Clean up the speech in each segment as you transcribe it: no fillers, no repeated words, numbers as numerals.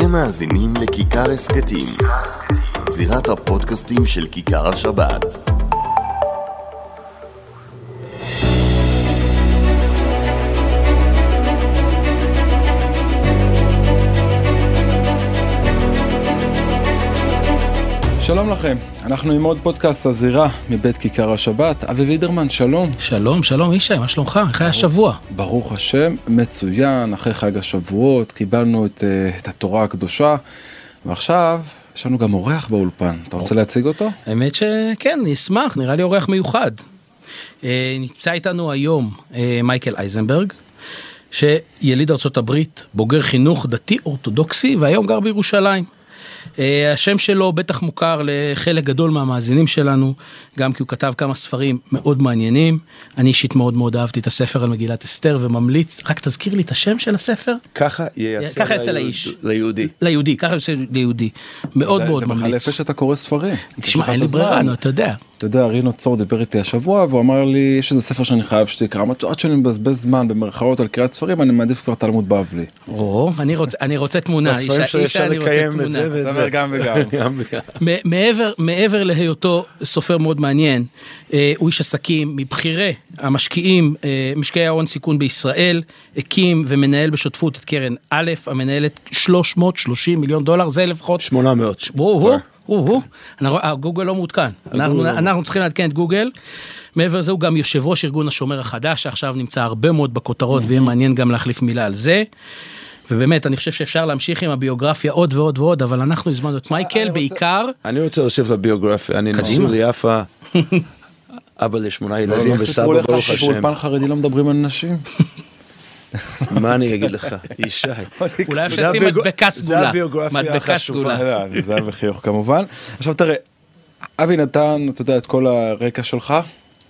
אתם מאזינים לכיכר הסקטים, זירת הפודקאסטים של כיכר השבת. שלום לכם, אנחנו עם עוד פודקאסט הזירה מבית כיכר השבת. אבי וידרמן, שלום. שלום, שלום אישי, מה שלומך? אחרי השבוע. ברוך השם, מצוין, אחרי חג השבועות, קיבלנו את התורה הקדושה, ועכשיו יש לנו גם אורח באולפן, אתה רוצה להציג אותו? האמת שכן, נשמח, נראה לי אורח מיוחד. נמצא איתנו היום מייקל אייזנברג, שיליד ארצות הברית, בוגר חינוך דתי אורתודוקסי, והיום גר בירושלים. השם שלו בטח מוכר לחלק גדול מהמאזינים שלנו, גם כי הוא כתב כמה ספרים מאוד מעניינים. אני אישית מאוד מאוד אהבתי את הספר על מגילת אסתר וממליץ, רק תזכיר לי את השם של הספר. ככה יעשה לאיש. ליהודי. ליהודי, ככה יעשה ליהודי. מאוד מאוד ממליץ. זה מחלפה שאתה קורא ספרים. תשמע, אין לי ברירה, אתה יודע. אתה יודע, רינו צור דיבר איתי השבוע, והוא אמר לי, יש איזה ספר שאני חייב שתקרא, עד שאני מבזבז זמן במרכאות על קריאת ספרים, אני מעדיף כבר תלמוד בבלי. או, אני רוצה תמונה, אישה אני רוצה תמונה. אתה אומר גם וגם. מעבר להיותו סופר מאוד מעניין, הוא איש עסקים מבחירי המשקיעים, משקיעי ההון סיכון בישראל, הקים ומנהל בשותפות את קרן א', המנהלת 330 מיליון דולר, זה לפחות... 800. גוגל לא מעודכן, אנחנו צריכים לעדכן את גוגל. מעבר לזה הוא גם יושב ראש ארגון השומר החדש, שעכשיו נמצא הרבה מאוד בכותרות, ויהיה מעניין גם להחליף מילה על זה. ובאמת, אני חושב שאפשר להמשיך עם הביוגרפיה עוד ועוד ועוד, אבל אנחנו הזמנו את מייקל בעיקר. אני רוצה להוסיף לביוגרפיה, אני נשוי ליפה, אבא לשמונה ילדים וסבא ברוך השם. אולפן חרדי לא מדברים על נשים? מה אני אגיד לך, ישי? אולי אפשר לשים מדבקה סגולה. זה הביוגרפיה החשובה. זה בחיוך כמובן. עכשיו תראה, אבי נתן, אתה יודע, את כל הרקע שלך,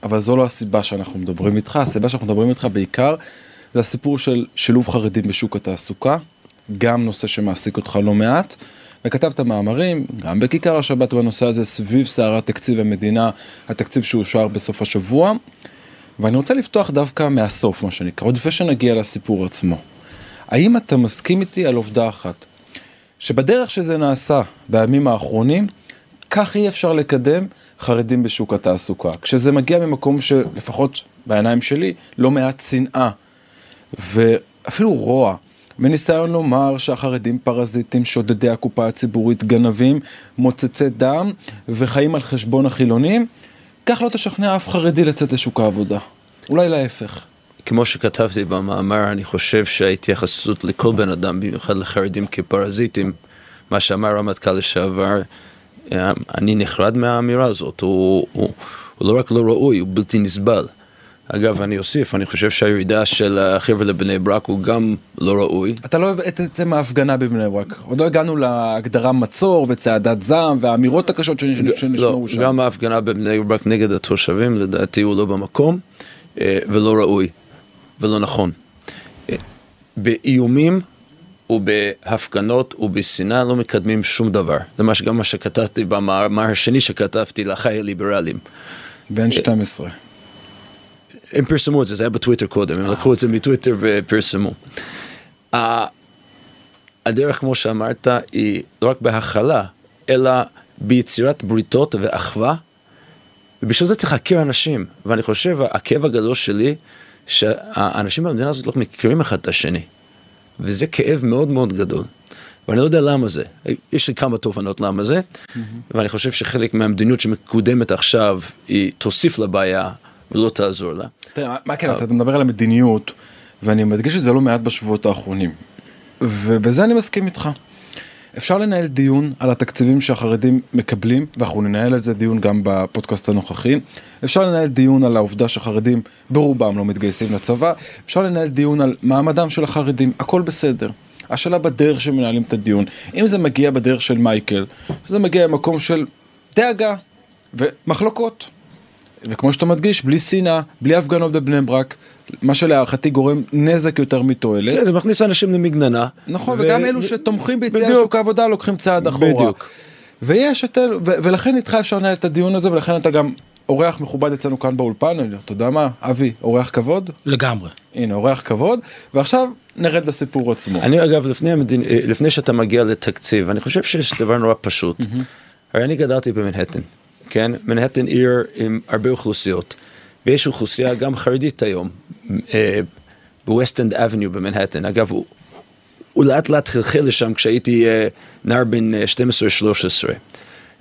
אבל זו לא הסיבה שאנחנו מדברים איתך. הסיבה שאנחנו מדברים איתך בעיקר, זה הסיפור של שילוב חרדים בשוק התעסוקה, גם נושא שמעסיק אותך לא מעט, וכתבת מאמרים, גם בכיכר השבת בנושא הזה, סביב סערת תקציב המדינה, התקציב שאושר בסוף השבוע, ואני רוצה לפתוח דווקא מהסוף, מה שנקרא, עוד ושנגיע לסיפור עצמו. האם אתה מסכים איתי על עובדה אחת, שבדרך שזה נעשה בימים האחרונים, כך אי אפשר לקדם חרדים בשוק התעסוקה, כשזה מגיע ממקום שלפחות בעיניים שלי, לא מעט שנאה, ואפילו רוע, מניסיון לומר שהחרדים פרזיטים, שודדי הקופה הציבורית, גנבים, מוצצי דם, וחיים על חשבון החילונים, כך לא תשכנע אף חרדי לצאת לשוק העבודה. אולי להפך. כמו שכתבתי במאמר, אני חושב שההתייחסות לכל בן אדם, במיוחד לחרדים כפרזיטים, מה שאמר רמטכ"ל לשעבר, אני נחרד מהאמירה הזאת, הוא לא רק לא ראוי, הוא בלתי נסבל. אגב, אני אוסיף, אני חושב שהירידה של החבר'ה לבני ברק הוא גם לא ראוי. אתה לא אוהב את עצם ההפגנה בבני ברק. עוד לא הגענו להגדרה מצור וצעדת זעם והאמירות הקשות שנשמעו שם. לא, גם ההפגנה בבני ברק נגד התושבים, לדעתי הוא לא במקום, ולא ראוי, ולא נכון. באיומים ובהפגנות ובשנאה לא מקדמים שום דבר. זה גם מה שכתבתי במאמר השני שכתבתי לחי הליברלים. בן 12. הם פרסמו את זה, זה היה בטוויטר קודם, הם לקחו את זה מטוויטר ופרסמו. הדרך, כמו שאמרת, היא לא רק בהכלה, אלא ביצירת בריתות ואחווה, ובשביל זה צריך להכיר אנשים, ואני חושב, הכאב הגדול שלי, שהאנשים במדינה הזאת לא מכירים אחד את השני, וזה כאב מאוד מאוד גדול, ואני לא יודע למה זה, יש לי כמה תובנות למה זה, ואני חושב שחלק מהמדיניות שמקודמת עכשיו, היא תוסיף לבעיה, ולא תעזור לה. תראה, מה כן, אתה מדבר על המדיניות, ואני מדגיש את זה לא מעט בשבועות האחרונים, ובזה אני מסכים איתך. אפשר לנהל דיון על התקציבים שהחרדים מקבלים, ואנחנו ננהל על זה דיון גם בפודקאסט הנוכחי, אפשר לנהל דיון על העובדה שהחרדים ברובם לא מתגייסים לצבא, אפשר לנהל דיון על מעמדם של החרדים, הכל בסדר. השאלה בדרך שמנהלים את הדיון, אם זה מגיע בדרך של מייקל, זה מגיע למקום של דאגה ומחלוקות, וכמו שאתה מדגיש, בלי סינה, בלי הפגנות בבני ברק, מה שלהערכתי גורם נזק יותר מתועלת. כן, זה מכניס אנשים למגננה. נכון, וגם אלו שתומכים ביציאה לשוק העבודה, לוקחים צעד אחורה. בדיוק. ולכן איתך אפשר לנהל את הדיון הזה, ולכן אתה גם אורח מכובד אצלנו כאן באולפן, אתה יודע מה, אבי, אורח כבוד? לגמרי. הנה, אורח כבוד, ועכשיו נרד לסיפור עצמו. אני אגב, לפני שאתה מגיע לתקציב, אני חושב שיש דבר נורא פשוט. הרי אני גדלתי במנהטן, כן? מנהטן עיר עם הרבה אוכלוסיות, ויש אוכלוסייה גם חרדית היום, בווסטנד אבניו במנהטן. אגב, הוא לאט לאט חלחל לשם כשהייתי נער בן 12-13.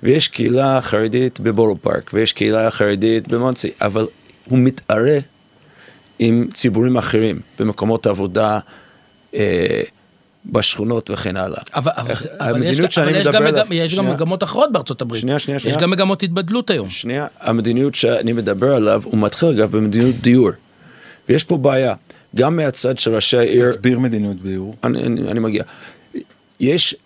ויש קהילה חרדית בבורו פארק, ויש קהילה חרדית במונסי, אבל הוא מתערה עם ציבורים אחרים, במקומות עבודה, בשכונות וכן הלאה. אבל יש גם מגמות אחרות בארצות הברית. יש גם מגמות התבדלות היום. שנייה, המדיניות שאני מדבר עליו, הוא מתחיל אגב במדיניות דיור. ויש פה בעיה, גם מהצד של ראשי העיר... תסביר מדיניות דיור. אני מגיע. יש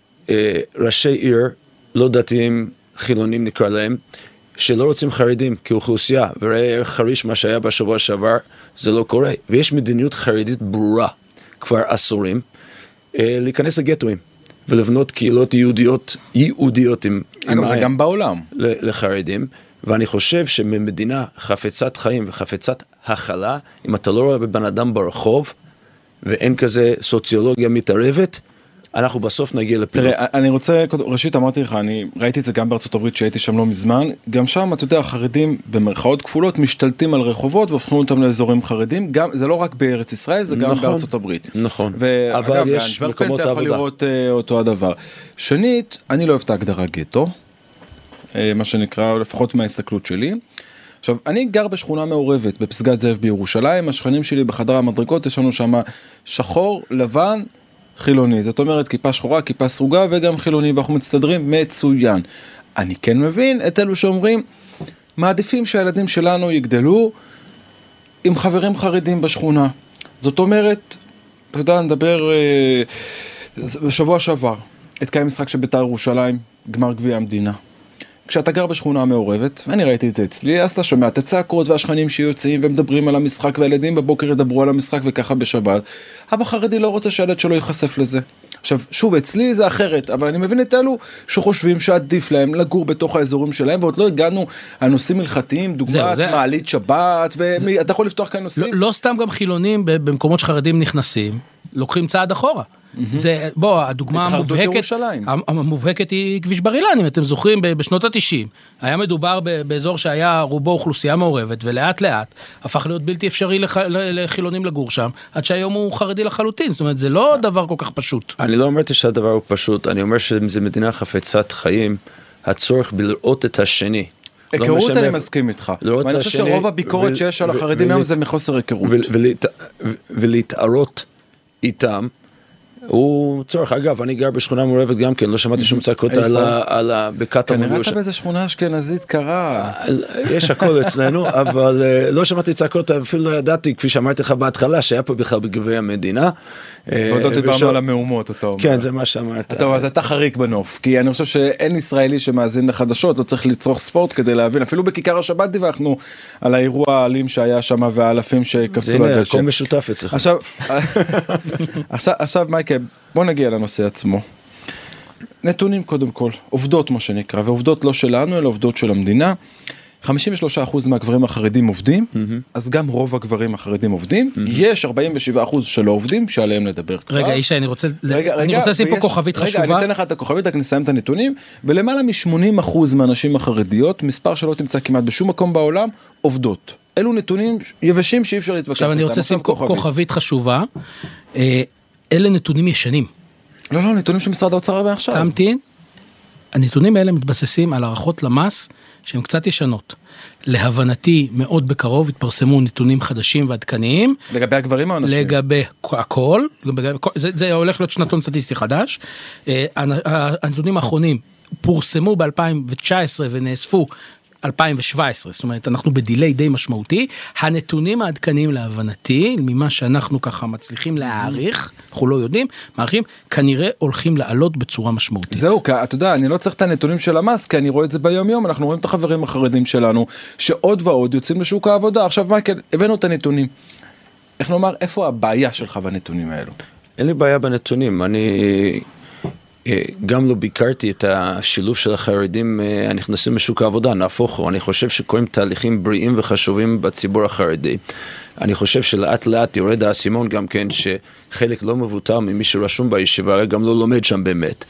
ראשי עיר לא דתיים, חילונים נקרא להם, שלא רוצים חרדים כאוכלוסייה, וראה חריש מה שהיה בשבוע שעבר, זה לא קורה. ויש מדיניות חרדית ברורה, כבר עשורים, להיכנס לגטואים, ולבנות קהילות יהודיות אגב, זה גם בעולם. לחרדים, ואני חושב שממדינה חפצת חיים וחפצת הכלה, אם אתה לא רואה בבן אדם ברחוב, ואין כזה סוציולוגיה מתערבת, אנחנו בסוף נגיע לפירות. תראה, אני רוצה, ראשית אמרתי לך, אני ראיתי את זה גם בארצות הברית שהייתי שם לא מזמן, גם שם, אתה יודע, החרדים במרכאות כפולות משתלטים על רחובות והופכים אותם לאזורים חרדים, גם, זה לא רק בארץ ישראל, זה גם נכון, בארצות הברית. נכון, אבל יש מקומות העבודה. ואתה יכול לראות אותו הדבר. שנית, אני לא אוהב את ההגדרה גטו, מה שנקרא, לפחות מההסתכלות שלי. עכשיו, אני גר בשכונה מעורבת, בפסגת זאב בירושלים, השכנים שלי בחדר המדרגות, יש לנו שם שחור, לבן, חילוני, זאת אומרת כיפה שחורה, כיפה סרוגה וגם חילוני, ואנחנו מצטדרים מצוין. אני כן מבין את אלו שאומרים, מעדיפים שהילדים שלנו יגדלו עם חברים חרדים בשכונה. זאת אומרת, אתה יודע, נדבר בשבוע שעבר, התקיים משחק שבית"ר ירושלים, גמר גביע המדינה. כשאתה גר בשכונה מעורבת, ואני ראיתי את זה אצלי, אז אתה שומע את הצעקות והשכנים שיוצאים ומדברים על המשחק, והילדים בבוקר ידברו על המשחק וככה בשבת. אבא חרדי לא רוצה שהילד שלו ייחשף לזה. עכשיו, שוב, אצלי זה אחרת, אבל אני מבין את אלו שחושבים שעדיף להם לגור בתוך האזורים שלהם, ועוד לא הגענו הנושאים הלכתיים, דוגמת מעלית שבת, ואתה יכול לפתוח כאן נושאים. לא סתם גם חילונים במקומות שחרדים נכנסים, לוקחים צעד אחורה. זה, בוא, הדוגמה המובהקת היא כביש בר אילן, אם אתם זוכרים, בשנות ה-90, היה מדובר באזור שהיה רובו אוכלוסייה מעורבת, ולאט לאט הפך להיות בלתי אפשרי לחילונים לגור שם, עד שהיום הוא חרדי לחלוטין, זאת אומרת, זה לא דבר כל כך פשוט. אני לא אומרת שהדבר הוא פשוט, אני אומר שזה מדינה חפצת חיים, הצורך בלראות את השני. היכרות אני מסכים איתך, ואני חושב שרוב הביקורת שיש על החרדים היום זה מחוסר היכרות. ולהתערות איתם, הוא צורך. אגב, אני גר בשכונה מעורבת גם כן, לא שמעתי שום צעקות על הבקעת המודיוש. כנראה אתה באיזה שכונה אשכנזית קרה. יש הכל אצלנו, אבל לא שמעתי צעקות, אפילו לא ידעתי, כפי שאמרתי לך בהתחלה, שהיה פה בכלל בגבי המדינה. ועוד דיברנו על המהומות, אתה אומר. כן, זה מה שאמרת. טוב, אז אתה חריק בנוף, כי אני חושב שאין ישראלי שמאזין לחדשות, לא צריך לצרוך ספורט כדי להבין, אפילו בכיכר השבת דיווחנו על האירוע האלים שהיה שם והאלפים שקפצו לדשא. הכל משותף אצלך. עכשיו, מייקל, בוא נגיע לנושא עצמו. נתונים קודם כל, עובדות מה שנקרא, ועובדות לא שלנו, אלא עובדות של המדינה. 53% מהגברים החרדים עובדים, אז גם רוב הגברים החרדים עובדים, יש 47% שלא עובדים, שעליהם נדבר כבר. רגע, אישה, אני רוצה לשים פה כוכבית חשובה. רגע, אני אתן לך את הכוכבית, רק נסיים את הנתונים, ולמעלה מ-80% מהנשים החרדיות, מספר שלא תמצא כמעט בשום מקום בעולם, עובדות. אלו נתונים יבשים שאי אפשר להתווכח. עכשיו אני רוצה לשים כוכבית חשובה, אלה נתונים ישנים. לא, נתונים שמשרד האוצר הרבה עכשיו. תמתין. הנתונים האלה מתבססים על הערכות למס שהן קצת ישנות. להבנתי מאוד בקרוב התפרסמו נתונים חדשים ועדכניים. לגבי הגברים או הנשים? לגבי הכל. זה הולך להיות שנתון סטטיסטי חדש. הנתונים האחרונים פורסמו ב-2019 ונאספו 2017, זאת אומרת, אנחנו בדילי די משמעותי, הנתונים העדכניים להבנתי, ממה שאנחנו ככה מצליחים להעריך, אנחנו לא יודעים, מעריכים, כנראה הולכים לעלות בצורה משמעותית. זהו, אתה יודע, אני לא צריך את הנתונים של המס, כי אני רואה את זה ביום יום, אנחנו רואים את החברים החרדים שלנו, שעוד ועוד יוצאים לשוק העבודה. עכשיו, מייקל, הבאנו את הנתונים. איך נאמר, איפה הבעיה שלך בנתונים האלו? אין לי בעיה בנתונים, אני... גם לא ביקרתי את השילוב של החרדים הנכנסים לשוק העבודה, נהפוך הוא, אני חושב שקוראים תהליכים בריאים וחשובים בציבור החרדי, אני חושב שלאט לאט יורד האסימון גם כן, שחלק לא מבוטר ממי שרשום בישיבה, הרי גם לא לומד שם באמת.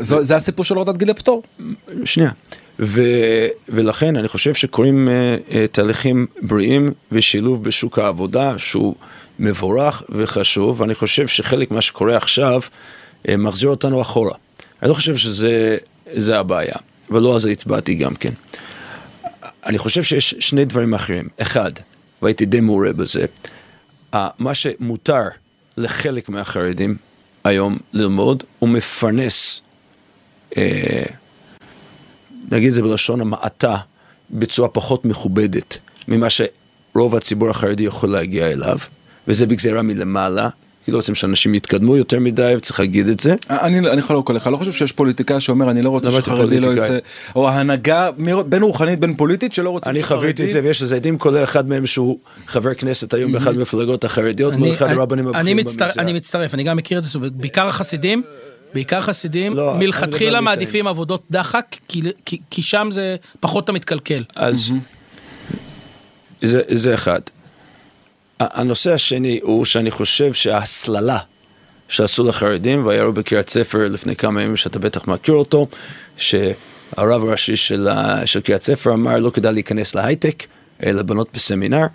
זה הסיפור של הורדת גילי פטור. שנייה. ולכן אני חושב שקוראים תהליכים בריאים ושילוב בשוק העבודה, שהוא מבורך וחשוב. אני חושב שחלק מה שקורה עכשיו מחזיר אותנו אחורה. אני לא חושב שזה הבעיה, ולא אז הצבעתי גם כן. אני חושב שיש שני דברים אחרים. אחד, והייתי די מעורה בזה, מה שמותר לחלק מהחרדים היום ללמוד, הוא מפרנס, נגיד את זה בלשון המעטה, בצורה פחות מכובדת, ממה שרוב הציבור החרדי יכול להגיע אליו, וזה בגזירה מלמעלה, כי לא רוצים שאנשים יתקדמו יותר מדי, וצריך להגיד את זה. אני חלוק עליך, לא חושב שיש פוליטיקה שאומר, אני לא רוצה שחרדי לא יצא, או ההנהגה בין רוחנית, בין פוליטית, שלא רוצים שחרדי. אני חוויתי את זה, ויש לזה עדים, כולל אחד מהם שהוא חבר כנסת היום, באחד מפלגות החרדיות, מול אחד הרבנים הבכירים במגזר. אני מצטרף, אני גם מכיר את זה, בעיקר החסידים, מלכתחילה מעדיפים עבודות דחק, כי שם זה פחות מתקלקל. אז זה אחד. הנושא השני הוא שאני חושב שהסללה שעשו לחרדים, והיה רוב בקריית ספר לפני כמה ימים שאתה בטח מכיר אותו, שהרב הראשי של קריית ספר אמר לא כדאי להיכנס להייטק, לבנות בסמינר,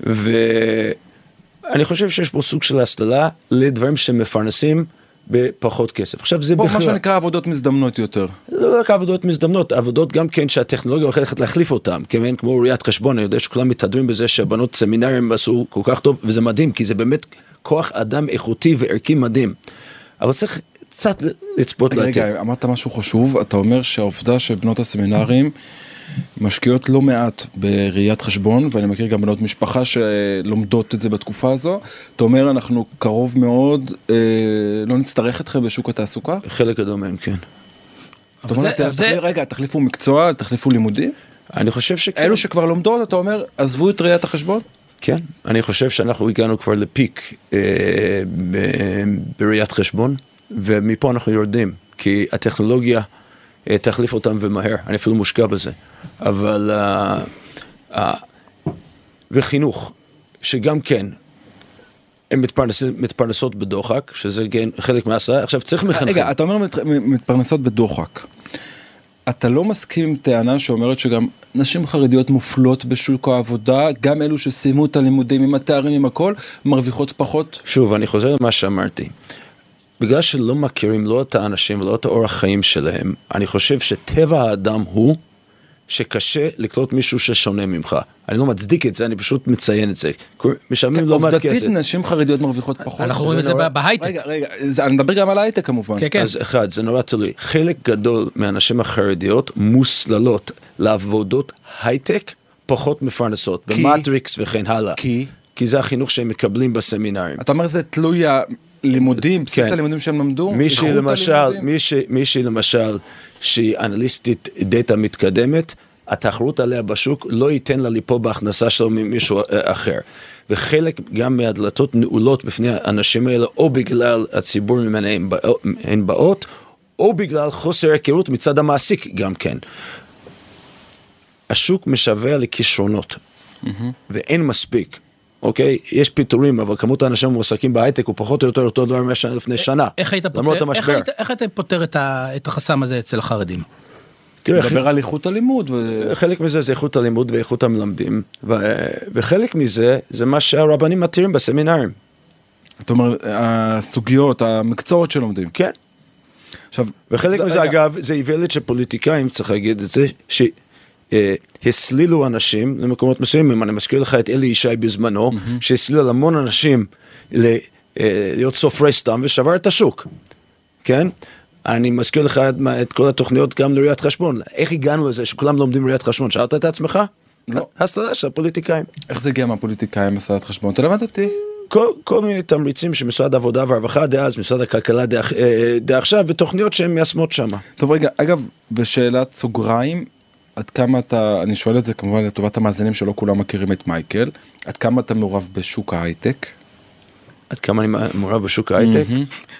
ואני חושב שיש פה סוג של הסללה לדברים שמפרנסים בפחות כסף. עכשיו זה בכלל. מה שנקרא עבודות מזדמנות יותר. לא רק עבודות מזדמנות, עבודות גם כן שהטכנולוגיה הולכת להחליף אותם, כמובן כמו ראיית חשבון, אני יודע שכולם מתהדרים בזה שהבנות סמינרים עשו כל כך טוב, וזה מדהים, כי זה באמת כוח אדם איכותי וערכי מדהים. אבל צריך קצת לצפות לעתיד. רגע, אמרת משהו חשוב, אתה אומר שהעובדה שבנות הסמינרים משקיעות לא מעט בראיית חשבון, ואני מכיר גם בנות משפחה שלומדות את זה בתקופה הזו. אתה אומר, אנחנו קרוב מאוד, לא נצטרך אתכם בשוק התעסוקה? חלק הדומים, כן. אתה אומר, רגע, תחליפו מקצוע, תחליפו לימודים? אני חושב שכן. אלו שכבר לומדות, אתה אומר, עזבו את ראיית החשבון? כן, אני חושב שאנחנו הגענו כבר לפיק בראיית חשבון, ומפה אנחנו יורדים, כי הטכנולוגיה תחליף אותם ומהר, אני אפילו מושקע בזה, אבל וחינוך, שגם כן, הן מתפרנסות בדוחק, שזה חלק מהעשה, עכשיו צריך מחנכים. רגע, אתה אומר מתפרנסות בדוחק, אתה לא מסכים עם טענה שאומרת שגם נשים חרדיות מופלות בשוק העבודה, גם אלו שסיימו את הלימודים עם התארים, עם הכל, מרוויחות פחות? שוב, אני חוזר למה שאמרתי. בגלל שלא מכירים לא את האנשים ולא את האורח חיים שלהם, אני חושב שטבע האדם הוא שקשה לקלוט מישהו ששונה ממך. אני לא מצדיק את זה, אני פשוט מציין את זה. משלמים לא מעט כסף. עובדתית נשים חרדיות מרוויחות פחות. אנחנו רואים את זה בהייטק. רגע, אני מדבר גם על ההייטק כמובן. אז אחד, זה נורא תלוי. חלק גדול מהנשים החרדיות מוסללות לעבודות הייטק פחות מפרנסות, במטריקס וכן הלאה. כי זה החינוך שהם מקבלים בסמינרים. אתה אומר זה תלוי לימודים, בסיס הלימודים שהם למדו, מישהי למשל שהיא אנליסטית דאטה מתקדמת, התחרות עליה בשוק לא ייתן לה ליפול בהכנסה שלו ממישהו אחר, וחלק גם מהדלתות נעולות בפני האנשים האלה, או בגלל הציבור ממנה הן באות, או בגלל חוסר הכירות מצד המעסיק גם כן. השוק משווה לכישרונות, ואין מספיק. אוקיי, יש פיתורים, אבל כמות האנשים המועסקים בהייטק הוא פחות או יותר אותו דבר מה שנה לפני שנה. איך היית פותר את החסם הזה אצל החרדים? מדבר על איכות הלימוד. חלק מזה זה איכות הלימוד ואיכות המלמדים, וחלק מזה זה מה שהרבנים מתירים בסמינרים. זאת אומרת, הסוגיות, המקצועות שלומדים. כן. וחלק מזה, אגב, זה איוולת שפוליטיקאים, צריך להגיד את זה, ש... הסלילו אנשים למקומות מסוימים, אני מזכיר לך את אלי ישי בזמנו, שהסליל המון אנשים להיות סופרי סתם ושבר את השוק, כן? אני מזכיר לך את כל התוכניות גם לראיית חשבון, איך הגענו לזה שכולם לומדים ראיית חשבון, שאלת את עצמך? לא. הסללה של הפוליטיקאים. איך זה הגיע מהפוליטיקאים, הסללת חשבון? אתה למד אותי? כל מיני תמריצים שמשרד העבודה והרווחה דאז, משרד הכלכלה דעכשיו, ותוכניות שהן מיישמות שם. טוב רגע, אגב, בשאלת סוגריים, עד כמה אתה, אני שואל את זה כמובן לטובת המאזינים שלא כולם מכירים את מייקל, עד כמה אתה מעורב בשוק ההייטק? עד כמה אני מעורב בשוק ההייטק?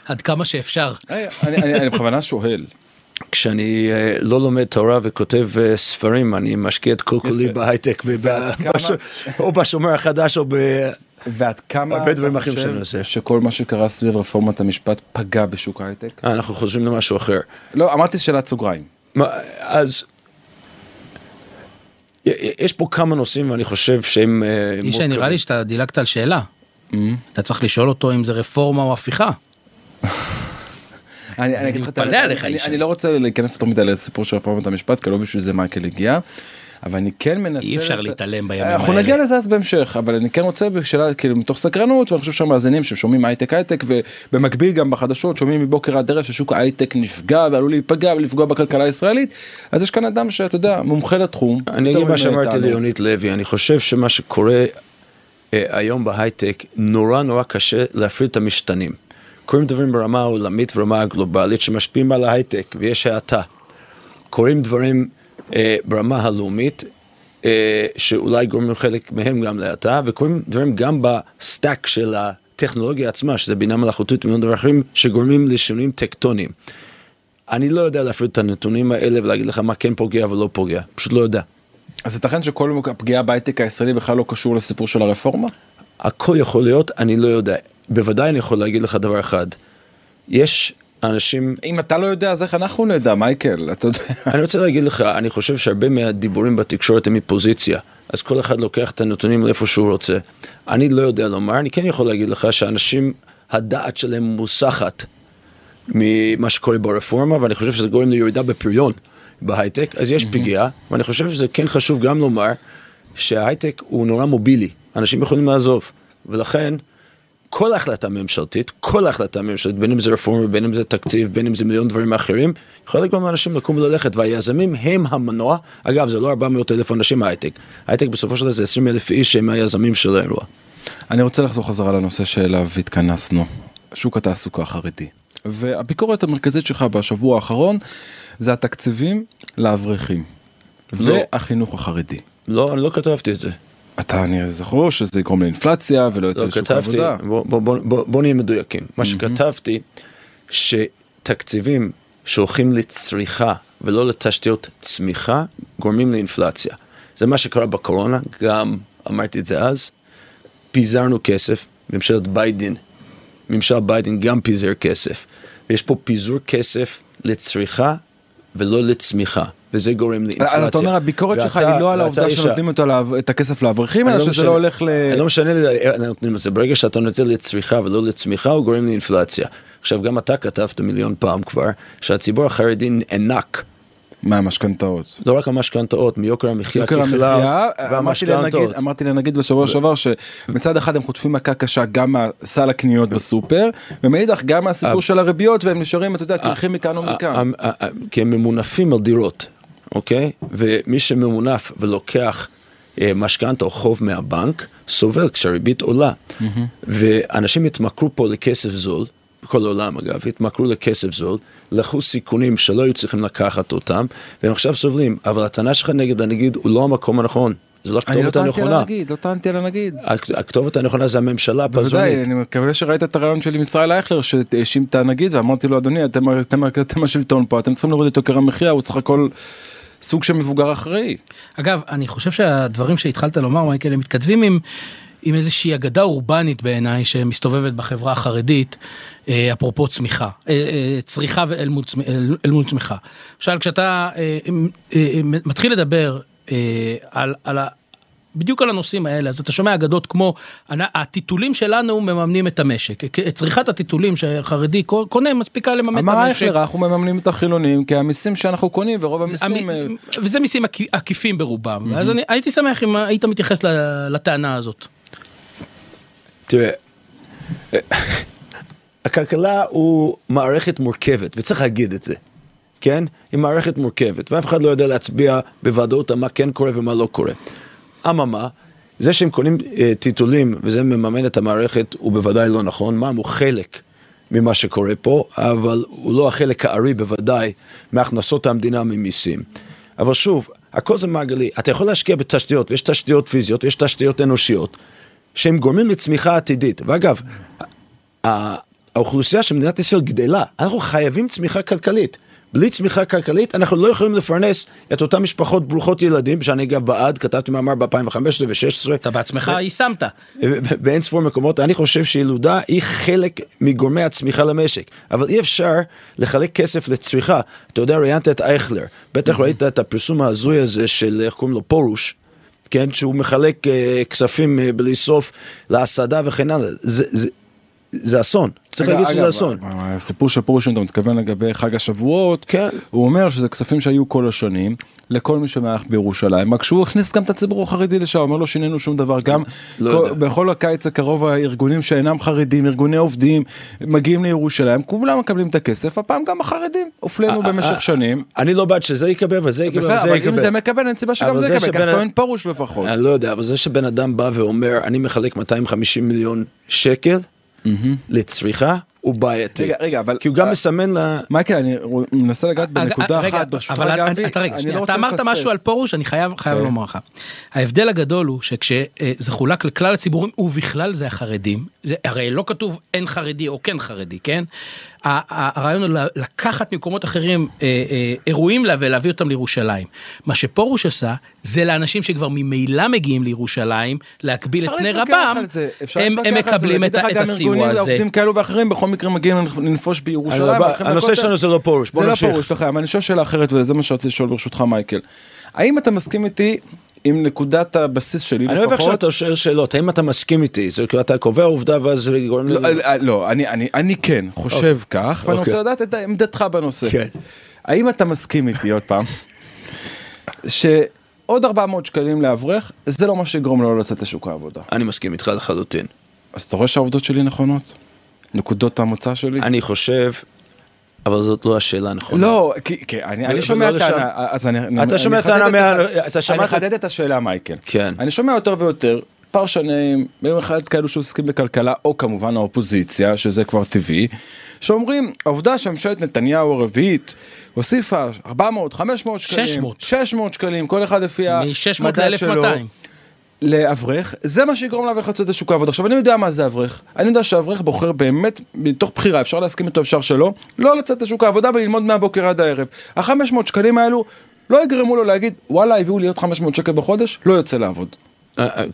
עד כמה שאפשר. אני בכוונה שואל. כשאני לא לומד תורה וכותב ספרים, אני משקיע את כל כולי בהייטק, או בשומר החדש, או ועד כמה אתה חושב שכל מה שקרה סביב רפורמת המשפט פגע בשוק ההייטק? אנחנו חושבים למשהו אחר. לא, אמרתי שאלת סוגריים. אז יש פה כמה נושאים, ואני חושב שהם... אישה, נראה לי שאתה דילגת על שאלה. אתה צריך לשאול אותו אם זה רפורמה או הפיכה. אני לא רוצה להיכנס יותר מדי לסיפור של רפורמת המשפט, כי לא בשביל זה מייקל הגיע, אבל אני כן מנצל... אי אפשר להתעלם בימים האלה. אנחנו נגיע לזה אז בהמשך, אבל אני כן רוצה בשאלה, כאילו, מתוך סקרנות, ואני חושב שהמאזינים ששומעים הייטק, ובמקביל גם בחדשות, שומעים מבוקר עד ערב ששוק הייטק נפגע, ועלול להיפגע ולפגוע בכלכלה הישראלית, אז יש כאן אדם שאתה יודע, מומחה לתחום. אני אגיד מה שאמרתי ליונית לוי, אני חושב שמה שקורה היום בהייטק, נורא קשה להפריד את המשתנים. קוראים דברים ברמה העולמית, ברמה הגלובלית, שמשפיעים על ההייטק, ויש האטה. קוראים דברים ברמה הלאומית, שאולי גורמים חלק מהם גם להאטה, וקוראים דברים גם בסטאק של הטכנולוגיה עצמה, שזה בינה מלאכותית ומיליון דברים אחרים, שגורמים לשינויים טקטוניים. אני לא יודע להפריד את הנתונים האלה, ולהגיד לך מה כן פוגע ולא פוגע. פשוט לא יודע. אז ייתכן שכל הפגיעה בהייטק הישראלי בכלל לא קשור לסיפור של הרפורמה? הכל יכול להיות, אני לא יודע. בוודאי אני יכול להגיד לך דבר אחד. יש אנשים... אם אתה לא יודע, אז איך אנחנו נדע, מייקל? אתה יודע. אני רוצה להגיד לך, אני חושב שהרבה מהדיבורים בתקשורת הם מפוזיציה, אז כל אחד לוקח את הנתונים לאיפה שהוא רוצה. אני לא יודע לומר, אני כן יכול להגיד לך שאנשים, הדעת שלהם מוסחת ממה שקורה ברפורמה, ואני חושב שזה גורם לירידה בפריון בהייטק, אז יש פגיעה, ואני חושב שזה כן חשוב גם לומר שההייטק הוא נורא מובילי, אנשים יכולים לעזוב, ולכן כל ההחלטה הממשלתית, בין אם זה רפורמה, בין אם זה תקציב, בין אם זה מיליון דברים אחרים, יכולה לגרום לאנשים לקום וללכת, והיזמים הם המנוע, אגב, זה לא 400,000 אנשים ההייטק, ההייטק בסופו של דבר זה 20,000 איש שהם היזמים של האירוע. אני רוצה לחזור חזרה לנושא שאליו התכנסנו, שוק התעסוקה החרדי. והביקורת המרכזית שלך בשבוע האחרון, זה התקציבים לאברכים, והחינוך החרדי. לא, אני לא כתבתי את זה. אתה, אני זכור שזה יקרום לאינפלציה ולא יוצא לשוק העבודה. בוא נהיה מדויקים. מה שכתבתי, שתקציבים שהולכים לצריכה ולא לתשתיות צמיחה, גורמים לאינפלציה. זה מה שקרה בקורונה, גם אמרתי את זה אז, פיזרנו כסף, ממשל ביידן גם פיזר כסף, ויש פה פיזור כסף לצריכה ולא לצמיחה, וזה גורם לאינפלציה. אז אתה אומר, הביקורת שלך היא לא על העובדה שנותנים את הכסף לאברכים, אלא שזה לא הולך ל... אני לא משנה, נותנים את זה. ברגע שאתה נותן לצריכה ולא לצמיחה, הוא גורם לאינפלציה. עכשיו, גם אתה כתבת מיליון פעם כבר, שהציבור החרדי נענק. מה, המשכנתאות? לא רק המשכנתאות, מיוקר המחיה ככלל, והמשכנתאות. אמרתי לנגיד בשבוע שעבר, שמצד אחד הם חוטפים מכה קשה, גם מהסל הקניות בסופר, ומאידך גם מהסיפור של הריביות, והם נשארים, אתה יודע, קרחים מכאן ומכאן. כי הם ממונפים על דירות, אוקיי? ומי שממונף ולוקח משכנתא או חוב מהבנק, סובל כשהריבית עולה. ואנשים התמכרו פה לכסף זול, בכל העולם אגב, התמכרו לכסף זול, לחוץ סיכונים שלא היו צריכים לקחת אותם, והם עכשיו סובלים, אבל הטענה שלך נגד הנגיד הוא לא המקום הנכון, זו לא הכתובת הנכונה. אני לא טענתי על הנגיד. הכתובת הנכונה זה הממשלה הפזונית. בוודאי, אני מקווה שראית את הרעיון שלי עם ישראל אייכלר, שהאשים את הנגיד, ואמרתי לו, אדוני, אתם השלטון פה, אתם צריכים לראות את יוקר המחיה, הוא צריך הכל סוג של מבוגר אחראי. אגב, אני חושב שהדברים שהתחלת לומר, מייקל, הם מתכתבים עם איזושהי אגדה אורבנית בעיניי, שמסתובבת בחברה החרדית, אפרופו צמיחה, צריכה אל מול צמיחה. עכשיו, כשאתה מתחיל לדבר בדיוק על הנושאים האלה, אז אתה שומע אגדות כמו, הטיטולים שלנו מממנים את המשק, צריכת הטיטולים שהחרדי קונה מספיקה לממן את המשק. אמר איך לרח, אנחנו מממנים את החילונים, כי המיסים שאנחנו קונים, ורוב המיסים... וזה מיסים עקיפים ברובם, אז הייתי שמח אם היית מתייחס לטענה הזאת. תראה, הכלכלה הוא מערכת מורכבת, וצריך להגיד את זה. כן? היא מערכת מורכבת, ואף אחד לא יודע להצביע בוודאות מה כן קורה ומה לא קורה. אממה, זה שהם קונים טיטולים, וזה מממן את המערכת, הוא בוודאי לא נכון. מה? הוא חלק ממה שקורה פה, אבל הוא לא החלק הערי בוודאי מהכנסות המדינה ממיסים. אבל שוב, הכל זה מעגלי. אתה יכול להשקיע בתשתיות, ויש תשתיות פיזיות, ויש תשתיות אנושיות, שהם גורמים לצמיחה עתידית. ואגב, האוכלוסייה של מדינת ישראל גדלה. אנחנו חייבים צמיחה כלכלית. בלי צמיחה כלכלית, אנחנו לא יכולים לפרנס את אותן משפחות ברוכות ילדים, שאני גם בעד, כתבתי מאמר ב-2015 ו-16. אתה בעצמך יישמת. באין ספור מקומות, אני חושב שילודה היא חלק מגורמי הצמיחה למשק, אבל אי אפשר לחלק כסף לצריכה. אתה יודע, ראיינת את אייכלר, בטח ראית את הפרסום ההזוי הזה של, איך קוראים לו, פורוש, כן, שהוא מחלק כספים בלי סוף להסעדה וכן הלאה. זה אסון. צריך להגיד שזה אסון. הסיפור שפורוש, אתה מתכוון לגבי חג השבועות, הוא אומר שזה כספים שהיו כל השנים, לכל מי שמארח בירושלים, רק שהוא הכניס גם את הציבור החרדי לשם, אומר לו שינינו שום דבר, גם בכל הקיץ הקרוב הארגונים שאינם חרדים, ארגוני עובדים, מגיעים לירושלים, כולם מקבלים את הכסף, הפעם גם החרדים, הופלנו במשך שנים. אני לא בעד שזה יקבל, וזה יקבל, וזה יקבל. אבל אם זה מקבל, אין סיבה שגם זה יקבל, כך טוען פורוש לפחות. אני לא יודע, אבל זה שבן אדם בא ואומר, אני מחלק 250 מיליון שקל לצריכה, הוא בעייתי. רגע, אבל... כי הוא גם מסמן לה... מייקל, אני מנסה לגעת בנקודה אחת, ברשות רגע אבי. אתה אמרת משהו על פורוש, אני חייב לומר לך. ההבדל הגדול הוא שכשזה חולק לכלל הציבורים, ובכלל זה החרדים, הרי לא כתוב אין חרדי או כן חרדי, כן? הרעיון הוא לקחת מקומות אחרים אירועים לה ולהביא אותם לירושלים. מה שפורוש עשה, זה לאנשים שכבר ממילא מגיעים לירושלים, להקביל את פני רבם, הם מקבלים את הסיוע הזה. לעובדים כאלו ואחרים, בכל מקרה מגיעים לנפוש בירושלים. הנושא שלנו זה לא פורוש, בוא נמשיך. זה לא פורוש, אני שואל שאלה אחרת, וזה מה שרציתי לשאול ברשותך מייקל. האם אתה מסכים איתי עם נקודת הבסיס שלי לפחות? אני אוהב עכשיו אתה שואל שאלות, האם אתה מסכים איתי? זה כאילו אתה קובע עובדה ואז... לא, אני כן חושב כך, ואני רוצה לדעת את עמדתך בנושא. האם אתה מסכים איתי עוד פעם, שעוד 400 שקלים לאברך, זה לא מה שיגרום לו לצאת לשוק העבודה? אני מסכים איתך לחלוטין. אז אתה רואה שהעובדות שלי נכונות? נקודות המוצא שלי? אני חושב... אבל זאת לא השאלה הנכונה. לא, כי אני שומע טענה, אז אני... אתה שומע טענה אני חדד את השאלה, מייקל. כן. אני שומע יותר ויותר, פרשנים, במיוחד כאלו שעוסקים בכלכלה, או כמובן האופוזיציה, שזה כבר טבעי, שאומרים, העובדה שממשלת נתניהו הרביעית, הוסיפה 400, 500 שקלים, 600 שקלים, כל אחד לפי המדד שלו. לאברך, זה מה שיגרום לאברך לצאת לשוק העבודה. עכשיו, אני יודע מה זה אברך. אני יודע שאברך בוחר באמת, מתוך בחירה, אפשר להסכים איתו, אפשר שלא, לא לצאת לשוק העבודה וללמוד מהבוקר עד הערב. ה-500 שקלים האלו לא יגרמו לו להגיד, וואלה, הביאו לי עוד 500 שקל בחודש, לא יוצא לעבוד.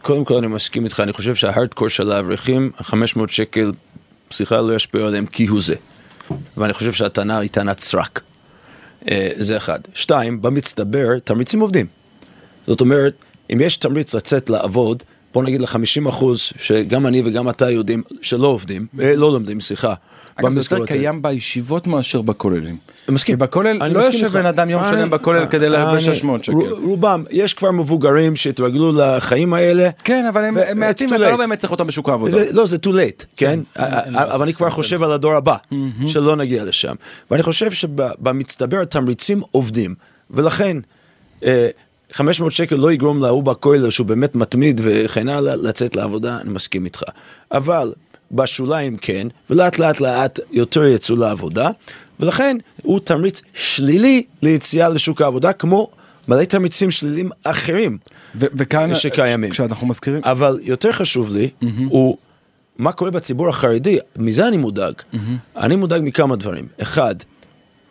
קודם כל, אני מסכים איתך, אני חושב שההארדקור של האברכים, ה-500 שקל פסיכה לא ישפיע עליהם כי הוא זה. ואני חושב שהטענה היא טענת סרק. זה אחד. שתיים, במצטבר, תמריצים עובדים. זאת אומרת, אם יש תמריץ לצאת לעבוד, בוא נגיד ל-50%, שגם אני וגם אתה יודעים שלא עובדים, לא לומדים, סליחה. אגב, זה יותר קיים בישיבות מאשר בכוללים. מסכים. כי בכולל, לא יושב בן אדם יום שלם בכולל כדי להרבה 600 שקל. רובם, יש כבר מבוגרים שהתרגלו לחיים האלה. כן, אבל הם מעטים, אתה לא באמת צריך אותם בשוק העבודה. לא, זה too late, כן? אבל אני כבר חושב על הדור הבא, שלא נגיע לשם. ואני חושב שבמצטבר התמריצים עובדים, ולכן 500 שקל לא יגרום להוא בכולל שהוא באמת מתמיד וכן הלאה לצאת לעבודה, אני מסכים איתך. אבל בשוליים כן, ולאט לאט לאט יותר יצאו לעבודה, ולכן הוא תמריץ שלילי ליציאה לשוק העבודה, כמו מלא תמריצים שליליים אחרים וכאן שקיימים. כשאנחנו מזכירים. אבל יותר חשוב לי, הוא מה קורה בציבור החרדי, מזה אני מודאג. אני מודאג מכמה דברים. אחד,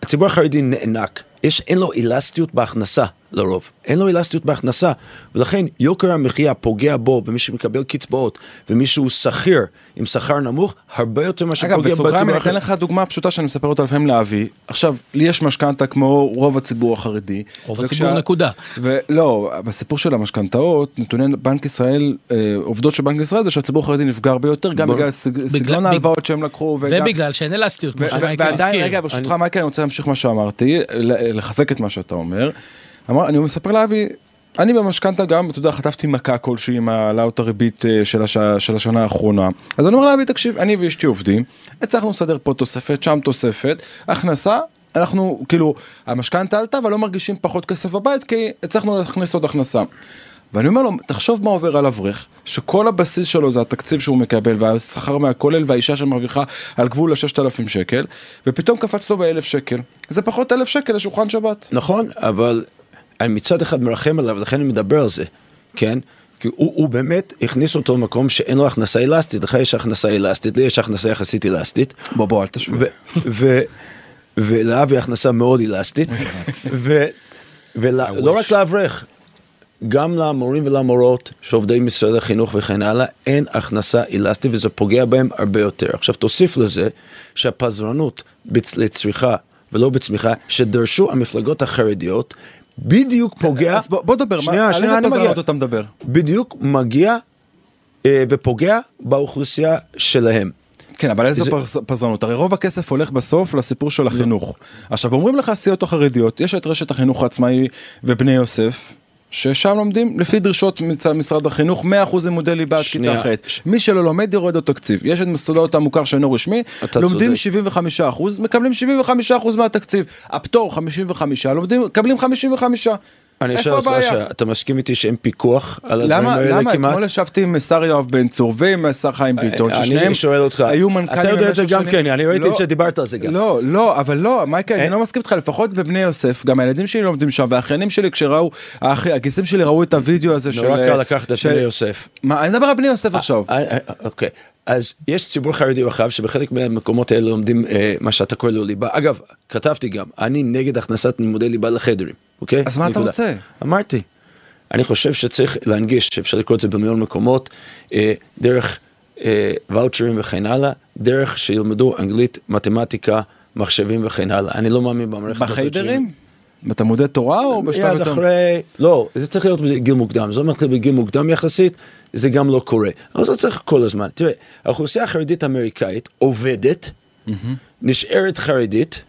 הציבור החרדי נענק, אין לו אלסטיות בהכנסה לרוב, אין לו אלסטיות בהכנסה, ולכן יוקר המחיה פוגע בו, במי שמקבל קצבאות, ומי שהוא שכיר עם שכר נמוך, הרבה יותר מה שפוגע בציבור החרדי. אגב, בסוגריים, אני אתן לך דוגמה פשוטה שאני מספר אותה לפעמים לאבי, עכשיו, לי יש משכנתה כמו רוב הציבור החרדי. רוב הציבור נקודה. ולא, בסיפור של המשכנתאות, נתוני בנק ישראל, עובדות של בנק ישראל, זה שהציבור החרדי נפגע הרבה יותר, גם בגלל סגנון ההלוואות שהם לקחו, ובגלל שאין אלסטיות. ועדיין, רגע, ברשותך, מייקל, אני רוצה להמשיך מה שאמרתי, לחזק את מה שאתה אומר. אני מספר לאבי, אני במשכנתה גם, אתה יודע, חטפתי מכה כלשהי עם העלאות הריבית של השנה האחרונה. אז אני אומר לאבי, תקשיב, אני ואשתי עובדים, הצלחנו לסדר פה תוספת, שם תוספת, הכנסה, אנחנו, כאילו, המשכנתה עלתה, אבל לא מרגישים פחות כסף בבית, כי הצלחנו להכניס עוד הכנסה. ואני אומר לו, תחשוב מה עובר על אברך, שכל הבסיס שלו זה התקציב שהוא מקבל, והשכר מהכולל, והאישה שמרוויחה על גבול ל-6,000 שקל, ופתאום קפץ לו ב-1,000 שקל. זה פחות 1,000 שקל לשולחן שבת. נכון, אבל אני מצד אחד מרחם עליו, לכן אני מדבר על זה, כן? כי הוא באמת הכניס אותו במקום שאין לו הכנסה אלסטית, לך יש הכנסה אלסטית, לי יש הכנסה יחסית אלסטית. בוא, אל תשמע. ולאב היא הכנסה מאוד אלסטית, ולא רק לאברך, גם למורים ולמורות שעובדים משרד החינוך וכן הלאה, אין הכנסה אלסטית, וזה פוגע בהם הרבה יותר. עכשיו תוסיף לזה שהפזרנות לצריכה ולא בצמיחה, שדרשו המפלגות החרדיות, בדיוק פוגע... אז בוא דבר, על איזה פזרנות אתה מדבר? בדיוק מגיע ופוגע באוכלוסייה שלהם. כן, אבל איזה פזרנות? הרי רוב הכסף הולך בסוף לסיפור של החינוך. עכשיו, אומרים לך סיעות החרדיות, יש את רשת החינוך העצמאי ובני יוסף, ששם לומדים לפי דרישות משרד החינוך 100% לימודי ליבה עד כיתה ח'. מי שלא לומד יורד לו תקציב. יש את מסודות המוכר שאינו רשמי, לומדים 75%, מקבלים 75% מהתקציב. הפטור 55%, לומדים, מקבלים 55%. אני אשאל אותך שאתה מסכים איתי שאין פיקוח על הדברים האלה כמעט? למה? אתמול ישבתי עם שר יואב בן צור ועם שר חיים ביטון, ששניהם היו מנכ"לים. אתה יודע את זה גם כן, אני ראיתי שדיברת על זה גם. לא, לא, אבל לא, מייקה, אני לא מסכים איתך, לפחות בבני יוסף, גם הילדים שלי לומדים שם, והאחיינים שלי כשראו, הגיסים שלי ראו את הוידאו הזה של... נורא קל לקחת את בני יוסף. מה, אני מדבר על בני יוסף עכשיו. אוקיי, אז יש ציבור חרדי רחב שבחלק מהמקומות האלה לומדים מה שאתה קורא לו ליבה. אגב, כתבתי גם, אני נגד הכנסת לימודי ליבה לחדרים. אוקיי? אז מה אתה רוצה? אמרתי. אני חושב שצריך להנגיש, שאפשר לקרוא את זה במיליון מקומות, דרך ואוצ'רים וכן הלאה, דרך שילמדו אנגלית, מתמטיקה, מחשבים וכן הלאה. אני לא מאמין במערכת הזאת. בחיידרים? בתמודי תורה או בשלב יותר? אחרי... לא, זה צריך להיות בגיל מוקדם. זאת אומרת, בגיל מוקדם יחסית, זה גם לא קורה. אבל זה צריך כל הזמן. תראה, האוכלוסייה החרדית האמריקאית עובדת, נשארת חרדית,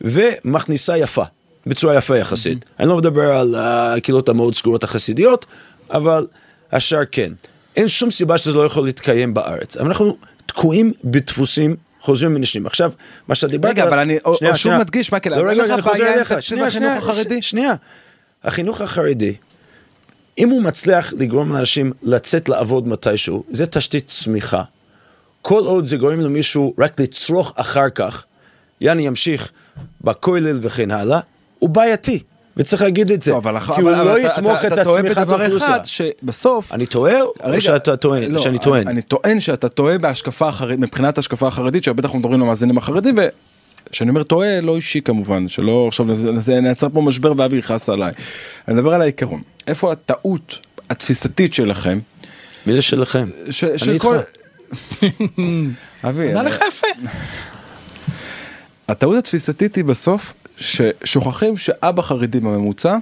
ומכניסה יפה. בצורה יפה יחסית. אני לא מדבר על הקהילות המאוד סגורות החסידיות, אבל השאר כן. אין שום סיבה שזה לא יכול להתקיים בארץ. אבל אנחנו תקועים בדפוסים, חוזרים ונשנים. עכשיו, מה שדיברת... רגע, אבל אני שוב מדגיש, מקל, אז אין לך בעיה עם תקציב החינוך החרדי? שנייה. החינוך החרדי, אם הוא מצליח לגרום לאנשים לצאת לעבוד מתישהו, זה תשתית צמיחה. כל עוד זה גורם למישהו רק לצרוך אחר כך, יעני ימשיך בכולל וכן הלאה, הוא בעייתי, וצריך להגיד את זה, כי הוא לא יתמוך את עצמך דבר אחד, שבסוף... אני טועה או שאתה טוען? שאני טוען. אני טוען שאתה טועה בהשקפה החרדית, מבחינת ההשקפה החרדית, שבטח אנחנו מדברים למאזינים החרדים, וכשאני אומר טועה, לא אישי כמובן, שלא עכשיו נעצר פה משבר ואבי יחס עליי. אני מדבר על העיקרון. איפה הטעות התפיסתית שלכם? מי זה שלכם? אני איתך. אבי. ענה לך יפה. הטעות התפיסתית היא בסוף ששוכחים שאבא חרדי בממוצע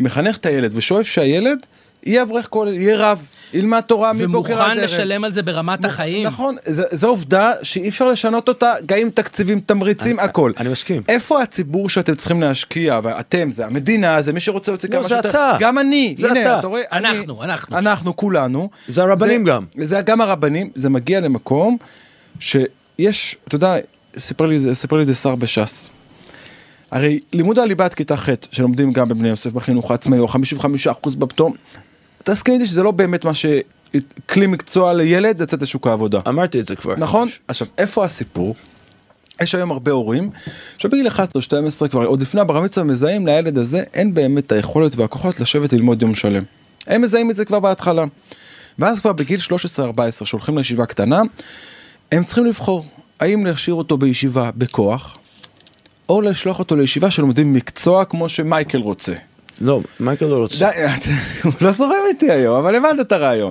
מחנך את הילד ושואף שהילד יהיה אברך כל, יהיה רב, ילמד תורה מבוקר עד ערב. ומוכן לשלם על זה ברמת החיים. נכון, זו עובדה שאי אפשר לשנות אותה, גם עם תקציבים, תמריצים, הכל. אני מסכים. איפה הציבור שאתם צריכים להשקיע, ואתם, זה המדינה, זה מי שרוצה להוציא כמה שיותר. לא, זה אתה. גם אני. זה אתה. אנחנו. אנחנו, כולנו. זה הרבנים גם. זה גם הרבנים, זה מגיע למקום שיש, אתה יודע, סיפר לי שר בש"ס. הרי לימוד הליבת כיתה ח' שלומדים גם בבני יוסף בחינוך העצמאי, או 55% בפתום, תסכים איתי שזה לא באמת מה שכלי מקצוע לילד לצאת לשוק העבודה. אמרתי את זה כבר. נכון? עכשיו, איפה הסיפור? יש היום הרבה הורים, שבגיל 11 או 12 כבר, עוד לפני הברמצה מזהים לילד הזה, אין באמת היכולת והכוחות לשבת ללמוד יום שלם. הם מזהים את זה כבר בהתחלה. ואז כבר בגיל 13-14, שהולכים לישיבה קטנה, הם צריכים לבחור, האם להשאיר אותו בישיבה בכוח, או לשלוח אותו לישיבה שלומדים מקצוע כמו שמייקל רוצה. לא, מייקל לא רוצה. הוא לא סורם איתי היום, אבל הבנת את הרעיון.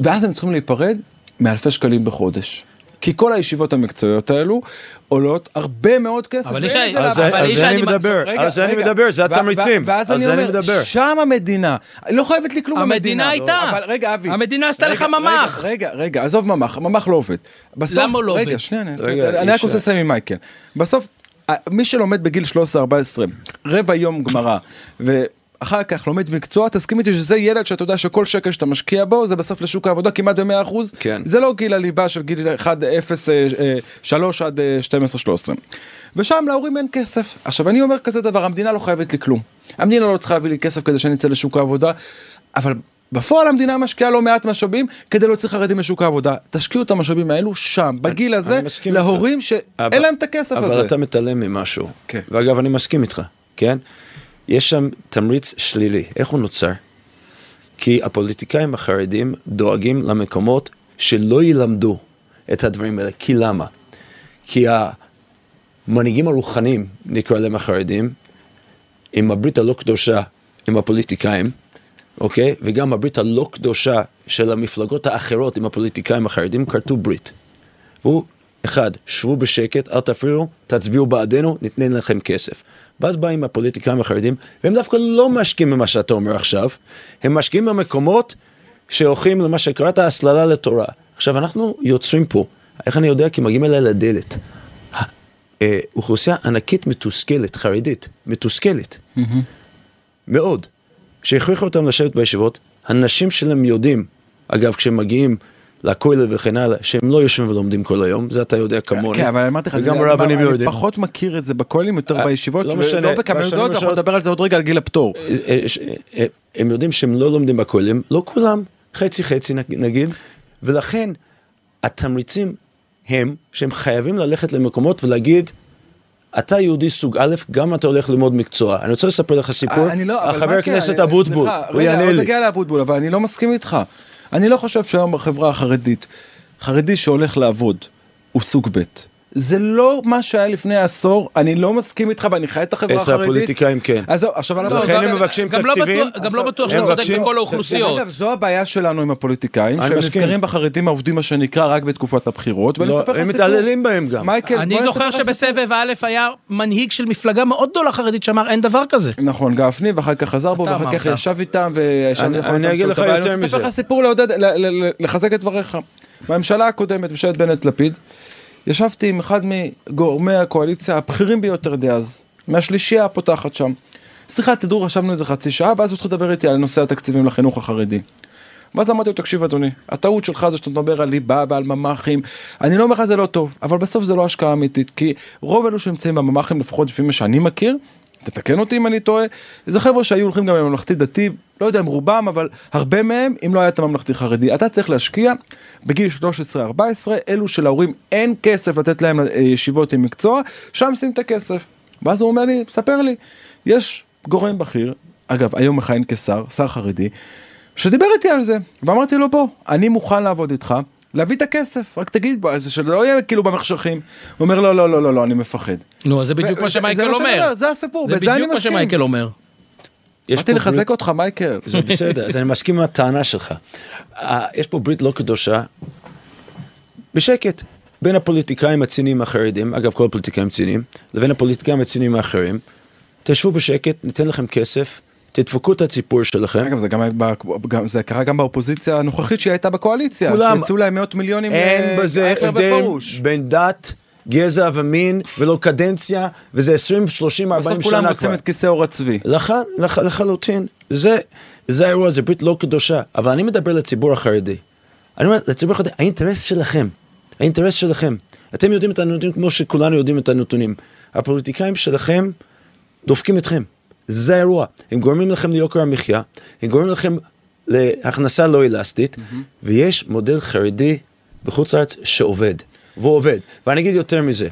ואז הם צריכים להיפרד מאלפי שקלים בחודש. כי כל הישיבות המקצועיות האלו עולות הרבה מאוד כסף. אבל אני מדבר, זה התמריצים. ואז אני אומר, שם המדינה, לא חייבת לי כלום המדינה. המדינה הייתה. אבל רגע, אבי. המדינה עשתה לך ממך. רגע, עזוב ממך, ממך לא עובד. למה לא עובד? רגע, שנייה, אני רק רוצה סיים עם מייקל. בסוף, מי שלומד בגיל 13-14, רבע יום גמרא, ואחר כך לומד מקצוע, תסכים איתי שזה ילד שאתה יודע שכל שקל שאתה משקיע בו, זה בסוף לשוק העבודה כמעט ב-100%, כן. זה לא גיל הליבה של גיל 1-0-3 עד 12-13. ושם להורים אין כסף. עכשיו אני אומר כזה דבר, המדינה לא חייבת לי כלום. המדינה לא צריכה להביא לי כסף כדי שאני אצא לשוק העבודה, אבל... בפועל המדינה משקיעה לא מעט משאבים כדי להוציא חרדים לשוק העבודה. תשקיעו את המשאבים האלו שם, בגיל הזה, להורים שאין להם את הכסף הזה. אבל אתה מתעלם ממשהו. ואגב, אני מסכים איתך, כן? יש שם תמריץ שלילי. איך הוא נוצר? כי הפוליטיקאים החרדים דואגים למקומות שלא ילמדו את הדברים האלה. כי למה? כי המנהיגים הרוחניים, נקרא להם החרדים, עם הברית הלא קדושה, עם הפוליטיקאים, אוקיי? וגם הברית הלא קדושה של המפלגות האחרות עם הפוליטיקאים החרדים, קרתו ברית. והוא, אחד, שבו בשקט, אל תפריעו, תצביעו בעדנו, ניתן לכם כסף. ואז באים הפוליטיקאים החרדים, והם דווקא לא משקיעים ממה שאתה אומר עכשיו, הם משקיעים במקומות שהולכים למה שקראת הסללה לתורה. עכשיו, אנחנו יוצרים פה, איך אני יודע? כי מגיעים אליי לדלת. אוכלוסייה ענקית מתוסכלת, חרדית, מתוסכלת. מאוד. שהכריחו אותם לשבת בישיבות, הנשים שלהם יודעים, אגב, כשהם מגיעים לכולל וכן הלאה, שהם לא יושבים ולומדים כל היום, זה אתה יודע כמוני. כן, אבל אמרתי לך, אני פחות מכיר את זה בכוללים, יותר בישיבות, לא בקמלדות, אנחנו נדבר על זה עוד רגע על גיל הפטור. הם יודעים שהם לא לומדים בכוללים, לא כולם, חצי חצי נגיד, ולכן התמריצים הם שהם חייבים ללכת למקומות ולהגיד, אתה יהודי סוג א', גם אתה הולך ללמוד מקצוע. אני רוצה לספר לך סיפור, החבר כנסת אבוטבול, הוא יענה לי. אבל אני לא מסכים איתך. אני לא חושב שהיום בחברה החרדית, חרדי שהולך לעבוד, הוא סוג ב'. זה לא מה שהיה לפני העשור, אני לא מסכים איתך, ואני חי את החברה החרדית. אצל הפוליטיקאים, כן. לכן הם מבקשים תקציבים. גם לא בטוח שאתה צודק בכל האוכלוסיות. אגב, זו הבעיה שלנו עם הפוליטיקאים, שהם נזכרים בחרדים העובדים, מה שנקרא, רק בתקופת הבחירות. הם מתעללים בהם גם. אני זוכר שבסבב א' היה מנהיג של מפלגה מאוד גדולה חרדית, שאמר, אין דבר כזה. נכון, גפני, ואחר כך חזר בו, ואחר כך ישב איתם, אני אגיד לך יותר מזה. ספר הסיפור לחזק את דבריך. בממשלה הקודמת, ממשלת בנט-לפיד, ישבתי עם אחד מגורמי הקואליציה הבכירים ביותר דאז, מהשלישייה הפותחת שם. שיחת תדרוך, חשבנו איזה חצי שעה, ואז הוא תדבר איתי על נושא התקציבים לחינוך החרדי. ואז אמרתי לו, תקשיב אדוני, הטעות שלך זה שאתה מדבר על ליבה ועל ממחים, אני לא אומר לך זה לא טוב, אבל בסוף זה לא השקעה אמיתית, כי רוב אלו שנמצאים בממחים, לפחות לפי מה שאני מכיר, תתקן אותי אם אני טועה, זה חבר'ה שהיו הולכים גם לממלכתי דתי, לא יודע אם רובם, אבל הרבה מהם, אם לא היה את הממלכתי חרדי, אתה צריך להשקיע בגיל 13-14, אלו שלהורים אין כסף לתת להם ישיבות עם מקצוע, שם שים את הכסף. ואז הוא אומר לי, ספר לי, יש גורם בכיר, אגב, היום מכהן כשר, שר חרדי, שדיבר איתי על זה, ואמרתי לו פה, אני מוכן לעבוד איתך, להביא את הכסף, רק תגיד בו, זה שלא יהיה כאילו במחשכים. הוא אומר, לא, לא, לא, לא, לא, אני מפחד. לא, זה בדיוק מה שמייקל אומר. זה הסיפור, בזה אני מסכים. זה בדיוק מה שמייקל אומר. באתי לחזק אותך, מייקל. זה בסדר, אז אני מסכים עם הטענה שלך. יש פה ברית לא קדושה, בשקט, בין הפוליטיקאים הציניים האחרים, אגב, כל הפוליטיקאים ציניים, לבין הפוליטיקאים הציניים האחרים, תשבו בשקט, ניתן לכם כסף, תדפקו את הציפור שלכם. אגב, זה קרה גם באופוזיציה הנוכחית שהיא הייתה בקואליציה, שיצאו להם מאות מיליונים. אין בזה הבדל בין דת, גזע ומין, ולא קדנציה, וזה 20, 30, 40 שנה כבר. בסוף כולם רוצים את כיסא אור הצבי. לחלוטין. זה האירוע, זה ברית לא קדושה. אבל אני מדבר לציבור החרדי. אני אומר, לציבור החרדי, האינטרס שלכם. האינטרס שלכם. אתם יודעים את הנתונים כמו שכולנו יודעים את הנתונים. הפוליטיקאים שלכם דופקים אתכם. זה האירוע. הם גורמים לכם ליוקר המחיה, הם גורמים לכם להכנסה לא אלסטית, ויש מודל חרדי בחוץ לארץ שעובד, והוא עובד. ואני אגיד יותר מזה.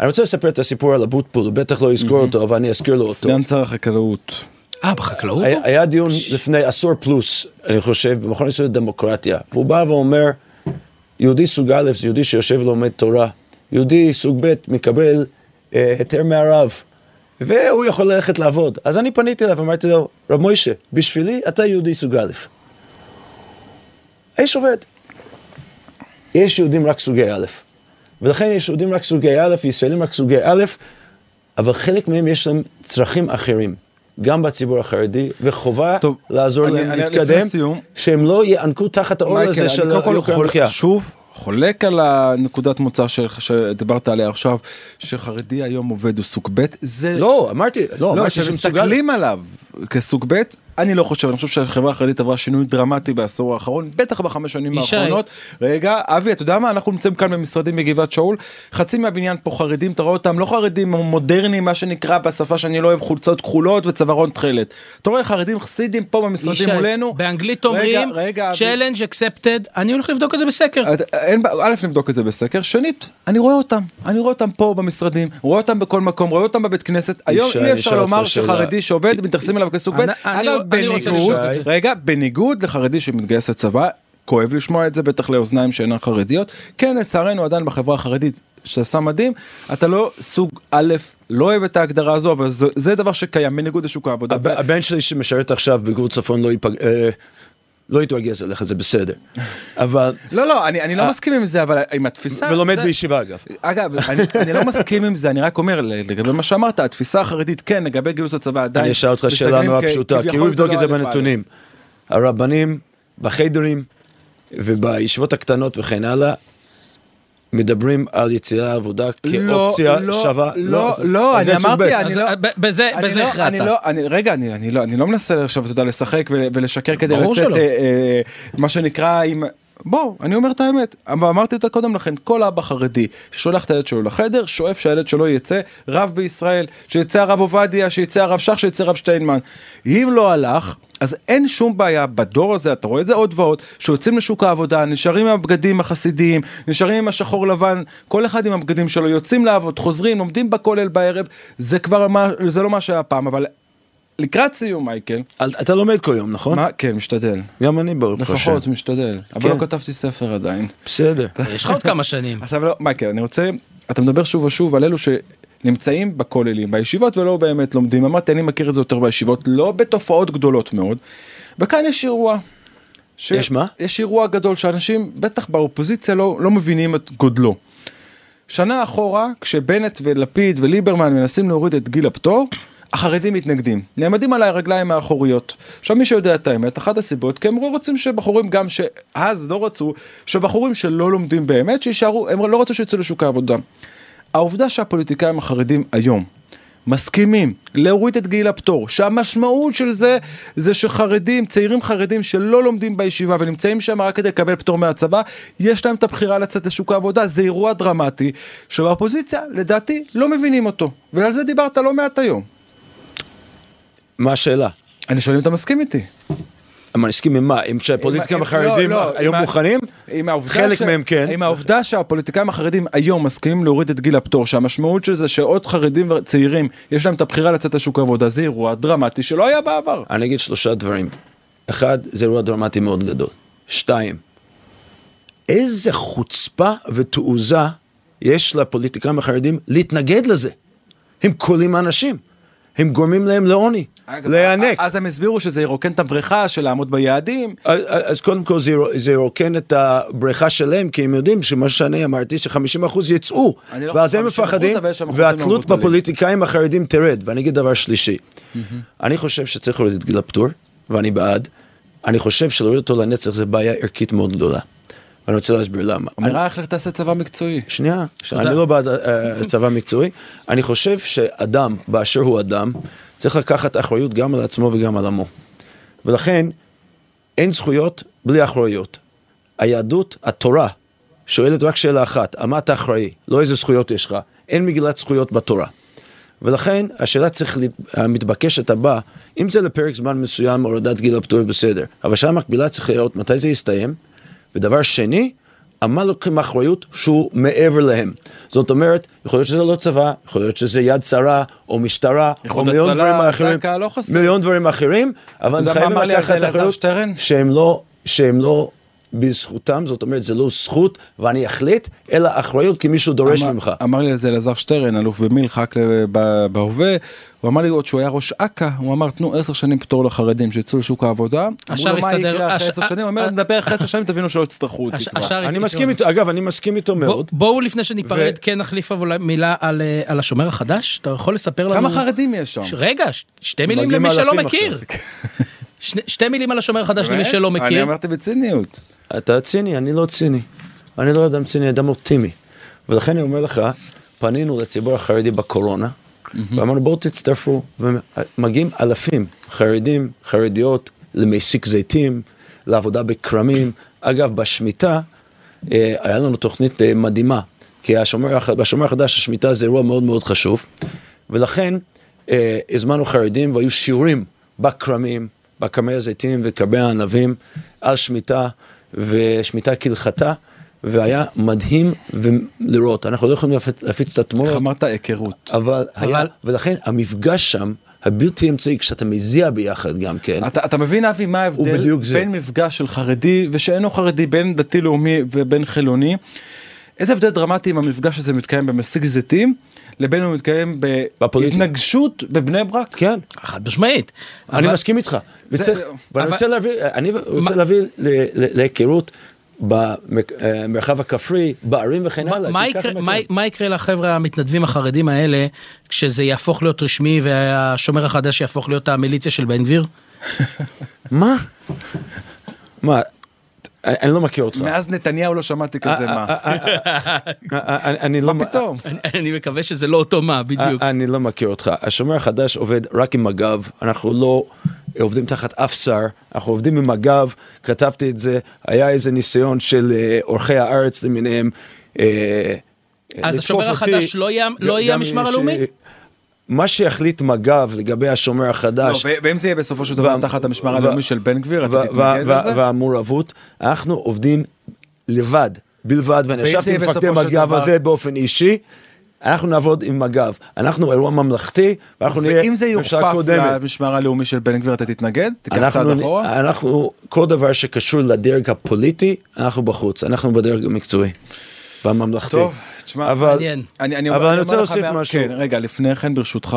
אני רוצה לספר את הסיפור על אבוטבול, הוא בטח לא יזכור אותו, אבל אני אזכיר לו אותו. סגן שר החקלאות. בחקלאות? היה דיון לפני עשור פלוס, אני חושב, במכון הישראלי לדמוקרטיה. והוא בא ואומר, יהודי סוג א' זה יהודי שיושב ולומד תורה. יהודי סוג ב' מקבל היתר מהרב. והוא יכול ללכת לעבוד. אז אני פניתי אליו, אמרתי לו, רב מוישה, בשבילי אתה יהודי סוג א'. האיש עובד. יש יהודים רק סוגי א', ולכן יש יהודים רק סוגי א', וישראלים רק סוגי א', אבל חלק מהם יש להם צרכים אחרים, גם בציבור החרדי, וחובה לעזור להם להתקדם, שהם לא יענקו תחת האור הזה של יוקר המחיה. שוב, חולק על הנקודת מוצא שדיברת עליה עכשיו, שחרדי היום עובד הוא סוג ב', זה... לא, אמרתי, שמסתכלים עליו כסוג ב', אני לא חושב, אני חושב שהחברה החרדית עברה שינוי דרמטי בעשור האחרון, בטח ב5 שנים האחרונות. רגע, אבי, אתה יודע מה? אנחנו נמצאים כאן במשרדים בגבעת שאול, חצי מהבניין פה חרדים, אתה רואה אותם, לא חרדים מודרניים, מה שנקרא בשפה שאני לא אוהב, חולצות כחולות וצווארון תכלת. אתה רואה חרדים חסידים פה במשרדים מולנו. באנגלית אומרים, challenge accepted, אני הולך לבדוק את זה בסקר. א', נבדוק את זה בסקר, שנית, אני רואה אותם, פה במשרדים, רואה אותם בכל מקום, רואה אותם בבית כנסת. היום אי אפשר לומר שחרדי שעובד, מתייחסים אליו כסוג ב'. רגע, בניגוד לחרדי שמתגייס לצבא, כואב לשמוע את זה, בטח לאוזניים שאינן חרדיות. כן, לצערנו עדיין בחברה החרדית שעשה מדהים, אתה לא סוג א', לא אוהב את ההגדרה הזו, אבל זה דבר שקיים מנגוד לשוק העבודה. הבן שלי שמשרת עכשיו בגבול צפון לא ייפג... לא יתורגז עליך, זה בסדר. אבל... לא, אני לא מסכים עם זה, אבל עם התפיסה... ולומד בישיבה, אגב. אגב, אני לא מסכים עם זה, אני רק אומר, לגבי מה שאמרת, התפיסה החרדית, כן, לגבי גיוס הצבא עדיין... אני אשאל אותך שאלה נורא פשוטה, כי הוא יבדוק את זה בנתונים. הרבנים, בחיידרים, ובישיבות הקטנות וכן הלאה, מדברים על יציאה לעבודה כאופציה שווה. לא, אני אמרתי, בזה הכרעת. רגע, אני לא מנסה עכשיו, תודה, לשחק ולשקר כדי לצאת, מה שנקרא, עם... בוא, אני אומר את האמת, אבל אמרתי אותה קודם לכן, כל אבא חרדי ששולח את הילד שלו לחדר, שואף שהילד שלו יצא רב בישראל, שיצא הרב עובדיה, שיצא הרב שך, שיצא הרב שטיינמן. אם לא הלך, אז אין שום בעיה בדור הזה, אתה רואה את זה עוד ועוד, שיוצאים לשוק העבודה, נשארים עם הבגדים החסידיים, נשארים עם השחור לבן, כל אחד עם הבגדים שלו, יוצאים לעבוד, חוזרים, לומדים בכולל בערב, זה כבר מה, זה לא מה שהיה פעם, אבל... לקראת סיום, מייקל. אתה לומד כל יום, נכון? כן, משתדל. גם אני ברוך השם. לפחות משתדל. אבל לא כתבתי ספר עדיין. בסדר. יש לך עוד כמה שנים. עכשיו לא, מייקל, אני רוצה, אתה מדבר שוב ושוב על אלו שנמצאים בכוללים, בישיבות ולא באמת לומדים. אמרתי, אני מכיר את זה יותר בישיבות, לא בתופעות גדולות מאוד. וכאן יש אירוע. יש מה? יש אירוע גדול שאנשים, בטח באופוזיציה, לא מבינים את גודלו. שנה אחורה, כשבנט ולפיד וליברמן מנסים להוריד את גיל הפטור, החרדים מתנגדים, נעמדים על הרגליים האחוריות. עכשיו מי שיודע את האמת, אחת הסיבות, כי הם לא רוצים שבחורים גם שאז לא רצו, שבחורים שלא לומדים באמת, שישארו, הם לא רצו שיצאו לשוק העבודה. העובדה שהפוליטיקאים החרדים היום מסכימים להוריד את גיל הפטור, שהמשמעות של זה, זה שחרדים, צעירים חרדים שלא לומדים בישיבה ונמצאים שם רק כדי לקבל פטור מהצבא, יש להם את הבחירה לצאת לשוק העבודה. זה אירוע דרמטי, שבאופוזיציה, לדעתי, לא מבינים אותו. ועל זה דיברת לא מעט היום. מה השאלה? אני שואל אם אתה מסכים איתי. אני מסכים עם מה? עם שהפוליטיקאים החרדים היום מוכנים? חלק מהם כן. עם העובדה שהפוליטיקאים החרדים היום מסכימים להוריד את גיל הפטור, שהמשמעות של זה שעוד חרדים וצעירים יש להם את הבחירה לצאת לשוק העבודה, זה אירוע דרמטי שלא היה בעבר. אני אגיד שלושה דברים. אחד, זה אירוע דרמטי מאוד גדול. שתיים, איזה חוצפה ותעוזה יש לפוליטיקאים החרדים להתנגד לזה. הם קולים אנשים. הם גורמים להם לעוני, להיענק. אז הם הסבירו שזה ירוקן את הבריכה של לעמוד ביעדים. אז קודם כל זה ירוקן את הבריכה שלהם, כי הם יודעים שמה שאני אמרתי, ש50% יצאו, ואז הם מפחדים, והתלות בפוליטיקאים החרדים תרד. ואני אגיד דבר שלישי. אני חושב שצריך להוריד את גיל הפטור, ואני בעד. אני חושב שלהוריד אותו לנצח זה בעיה ערכית מאוד גדולה. אני רוצה להסביר למה. אומר איך לך תעשה צבא מקצועי. שנייה, אני לא בעד צבא מקצועי. אני חושב שאדם, באשר הוא אדם, צריך לקחת אחריות גם על עצמו וגם על עמו. ולכן, אין זכויות בלי אחריות. היהדות, התורה, שואלת רק שאלה אחת, מה אתה אחראי? לא איזה זכויות יש לך. אין מגילת זכויות בתורה. ולכן, השאלה המתבקשת הבאה, אם זה לפרק זמן מסוים, הורדת גיל הפטור בסדר. אבל השאלה המקבילה צריך להיות, מתי זה יסתיים? ודבר שני, עמל לוקחים אחריות שהוא מעבר להם. זאת אומרת, יכול להיות שזה לא צבא, יכול להיות שזה יד שרה, או משטרה, או מיליון דברים אחרים. מיליון דברים אחרים, אבל חייבים לקחת אחריות שהם לא בזכותם, זאת אומרת, זה לא זכות, ואני אחליט, אלא אחריות כי מישהו דורש ממך. אמר לי על זה אלעזר שטרן, אלוף במילחק בהווה, הוא אמר לי עוד שהוא היה ראש אקה, הוא אמר, תנו 10 שנים פטור לחרדים שיצאו לשוק העבודה, אמרו לו מה יקרה אחרי 10 שנים, הוא אומר, נדבר אחרי 10 שנים, תבינו שלא תצטרכו אותי כבר. אני מסכים איתו, אגב, אני מסכים איתו מאוד. בואו לפני שניפרד, כן נחליף מילה על השומר החדש, אתה יכול לספר לנו... כמה חרדים יש שם? רגע, 2 מילים למי שלא מכיר. 2 מילים על השומר החדש למי שלא מכיר. אני אמרתי בציניות. אתה ציני, אני לא ציני. אני לא אדם ציני, אדם אופטימי. ולכן אני אומר לך, פנינו לציבור החרדי בקורונה, ואמרנו, בואו תצטרפו, ומגיעים אלפים, חרדים, חרדיות, למסיק זיתים, לעבודה בקרמים. אגב, בשמיטה, היה לנו תוכנית מדהימה, כי בשומר החדש, השמיטה זה אירוע מאוד מאוד חשוב, ולכן הזמנו חרדים, והיו שיעורים בקרמים, בקרמי הזיתים וקרמי הענבים, על שמיטה, ושמיטה כלחתה, והיה מדהים לראות. אנחנו לא יכולים להפיץ את התמונות. אמרת היכרות. אבל היה, ולכן המפגש שם הבלתי אמצעי, כשאתה מזיע ביחד גם כן. אתה מבין, אבי, מה ההבדל בין מפגש של חרדי ושאינו חרדי, בין דתי לאומי ובין חילוני? איזה הבדל דרמטי אם המפגש הזה מתקיים במסיק זיתים, לבין הוא מתקיים בהתנגשות בבני ברק? כן. חד משמעית. אני מסכים איתך. ואני רוצה להביא להיכרות במרחב הכפרי, בערים וכן הלאה. מה יקרה לחבר'ה המתנדבים החרדים האלה, כשזה יהפוך להיות רשמי, והשומר החדש יהפוך להיות המיליציה של בן גביר? מה? מה? אני לא מכיר אותך. מאז נתניהו לא שמעתי כזה מה. מה פתאום? אני מקווה שזה לא אותו מה, בדיוק. אני לא מכיר אותך. השומר החדש עובד רק עם מג"ב, אנחנו לא עובדים תחת אף שר, אנחנו עובדים עם מג"ב, כתבתי את זה, היה איזה ניסיון של אורחי הארץ למיניהם. אז השומר החדש לא יהיה המשמר הלאומי? מה שיחליט מג"ב לגבי השומר החדש, ואם זה יהיה בסופו של דבר תחת המשמר הלאומי של בן גביר, אתה תתנגד לזה? והמעורבות, אנחנו עובדים לבד, בלבד, ואני ישבתי עם מפקדי מג"ב הזה באופן אישי, אנחנו נעבוד עם מג"ב, אנחנו אירוע ממלכתי, ואנחנו נהיה ממשלה קודמת. ואם זה יוכפף למשמר הלאומי של בן גביר, אתה תתנגד? תיקח צעד אחורה? אנחנו, כל דבר שקשור לדרג הפוליטי, אנחנו בחוץ, אנחנו בדרג המקצועי. בממלכתי. טוב, תשמע, אבל אני רוצה להוסיף משהו. כן, רגע, לפני כן ברשותך,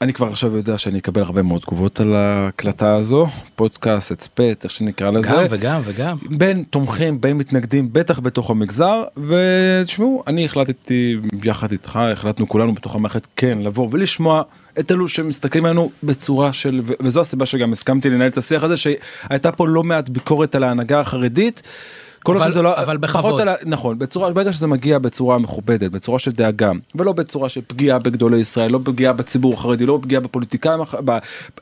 אני כבר עכשיו יודע שאני אקבל הרבה מאוד תגובות על ההקלטה הזו, פודקאסט, אצפת, איך שנקרא לזה. גם וגם וגם. בין תומכים, בין מתנגדים, בטח בתוך המגזר, ותשמעו, אני החלטתי יחד איתך, החלטנו כולנו בתוך המערכת כן, לבוא ולשמוע את אלו שמסתכלים עלינו בצורה של, וזו הסיבה שגם הסכמתי לנהל את השיח הזה, שהייתה פה לא מעט ביקורת על ההנהגה החרדית, אבל בכבוד. נכון, ברגע שזה מגיע בצורה מכובדת, בצורה של דאגה, ולא בצורה של פגיעה בגדולי ישראל, לא פגיעה בציבור החרדי, לא פגיעה בפוליטיקאים,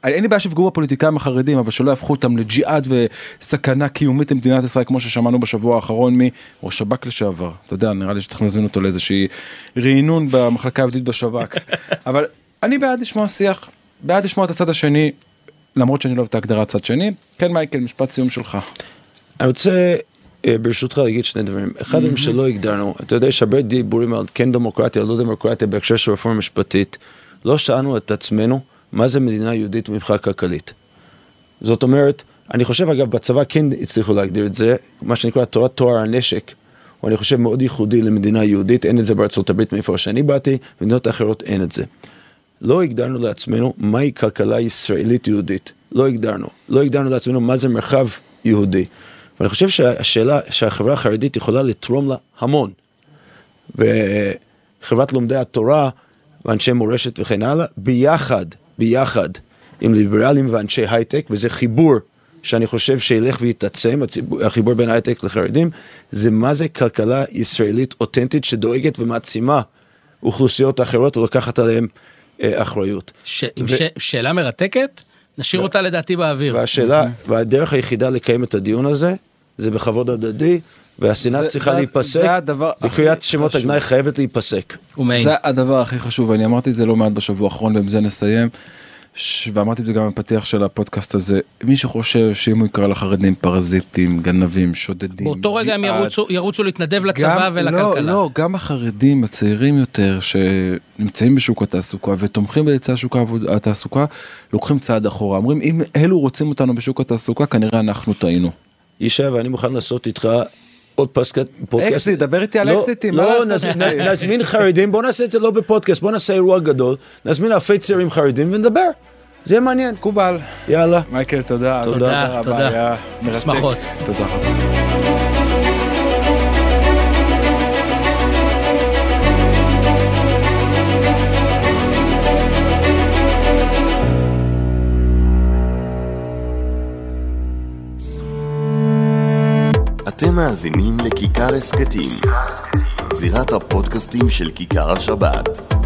אין לי בעיה שיפגעו בפוליטיקאים החרדים, אבל שלא יהפכו אותם לג'יהאד וסכנה קיומית למדינת ישראל, כמו ששמענו בשבוע האחרון מראש שב"כ לשעבר. אתה יודע, נראה לי שצריך להזמין אותו לאיזושהי רענון במחלקה העבדית בשב"כ. אבל אני בעד לשמוע שיח, בעד לשמוע את הצד השני, למרות שאני לא אוהב את ההגדרה הצד שני. כן, מייקל, משפט סיום שלך. אני רוצה ברשותך להגיד שני דברים. אחד מהם שלא הגדרנו, אתה יודע שהרבה דיבורים על כן דמוקרטיה, לא דמוקרטיה, בהקשר של רפורמה משפטית, לא שאלנו את עצמנו מה זה מדינה יהודית מבחינה כלכלית. זאת אומרת, אני חושב אגב בצבא כן הצליחו להגדיר את זה, מה שנקרא תורת טוהר הנשק, הוא אני חושב מאוד ייחודי למדינה יהודית, אין את זה בארצות הברית מאיפה שאני באתי, במדינות אחרות אין את זה. לא הגדרנו לעצמנו מהי כלכלה ישראלית יהודית, לא הגדרנו לעצמנו מה זה מרחב יהודי. ואני חושב שהשאלה שהחברה החרדית יכולה לתרום לה המון. וחברת לומדי התורה ואנשי מורשת וכן הלאה, ביחד עם ליברלים ואנשי הייטק, וזה חיבור שאני חושב שילך ויתעצם, החיבור בין הייטק לחרדים, זה מה זה כלכלה ישראלית אותנטית שדואגת ומעצימה אוכלוסיות אחרות ולוקחת עליהן אחריות. שאלה מרתקת? נשאיר אותה לדעתי באוויר. והדרך היחידה לקיים את הדיון הזה, זה בכבוד הדדי, והשנאה צריכה להיפסק, וקריאת שמות הגנאי חייבת להיפסק. זה הדבר הכי חשוב, ואני אמרתי את זה לא מעט בשבוע האחרון, ועם זה נסיים, ואמרתי את זה גם בפתיח של הפודקאסט הזה, מי שחושב שאם הוא יקרא לחרדים פרזיטים, גנבים, שודדים, באותו רגע הם ירוצו להתנדב לצבא ולכלכלה. לא, גם החרדים הצעירים יותר שנמצאים בשוק התעסוקה ותומכים ביציאה שוק התעסוקה, לוקחים צעד אחורה, אומרים אם אלו רוצים אותנו בשוק התעסוקה, כנראה אנחנו טעינו. ישע, ואני מוכן לעשות איתך עוד פודקאסט. דבר איתי על אקסיטים. לא, נזמין חרדים, בוא נעשה את זה לא בפודקאסט, בוא נעשה אירוע גדול, נזמין אלפי צעירים חרדים ונדבר. זה יהיה מעניין. קובל. יאללה. מייקל, תודה. תודה, תודה. שמחות. תודה רבה. אתם מאזינים לכיכר הסקטים, זירת הפודקאסטים של כיכר השבת.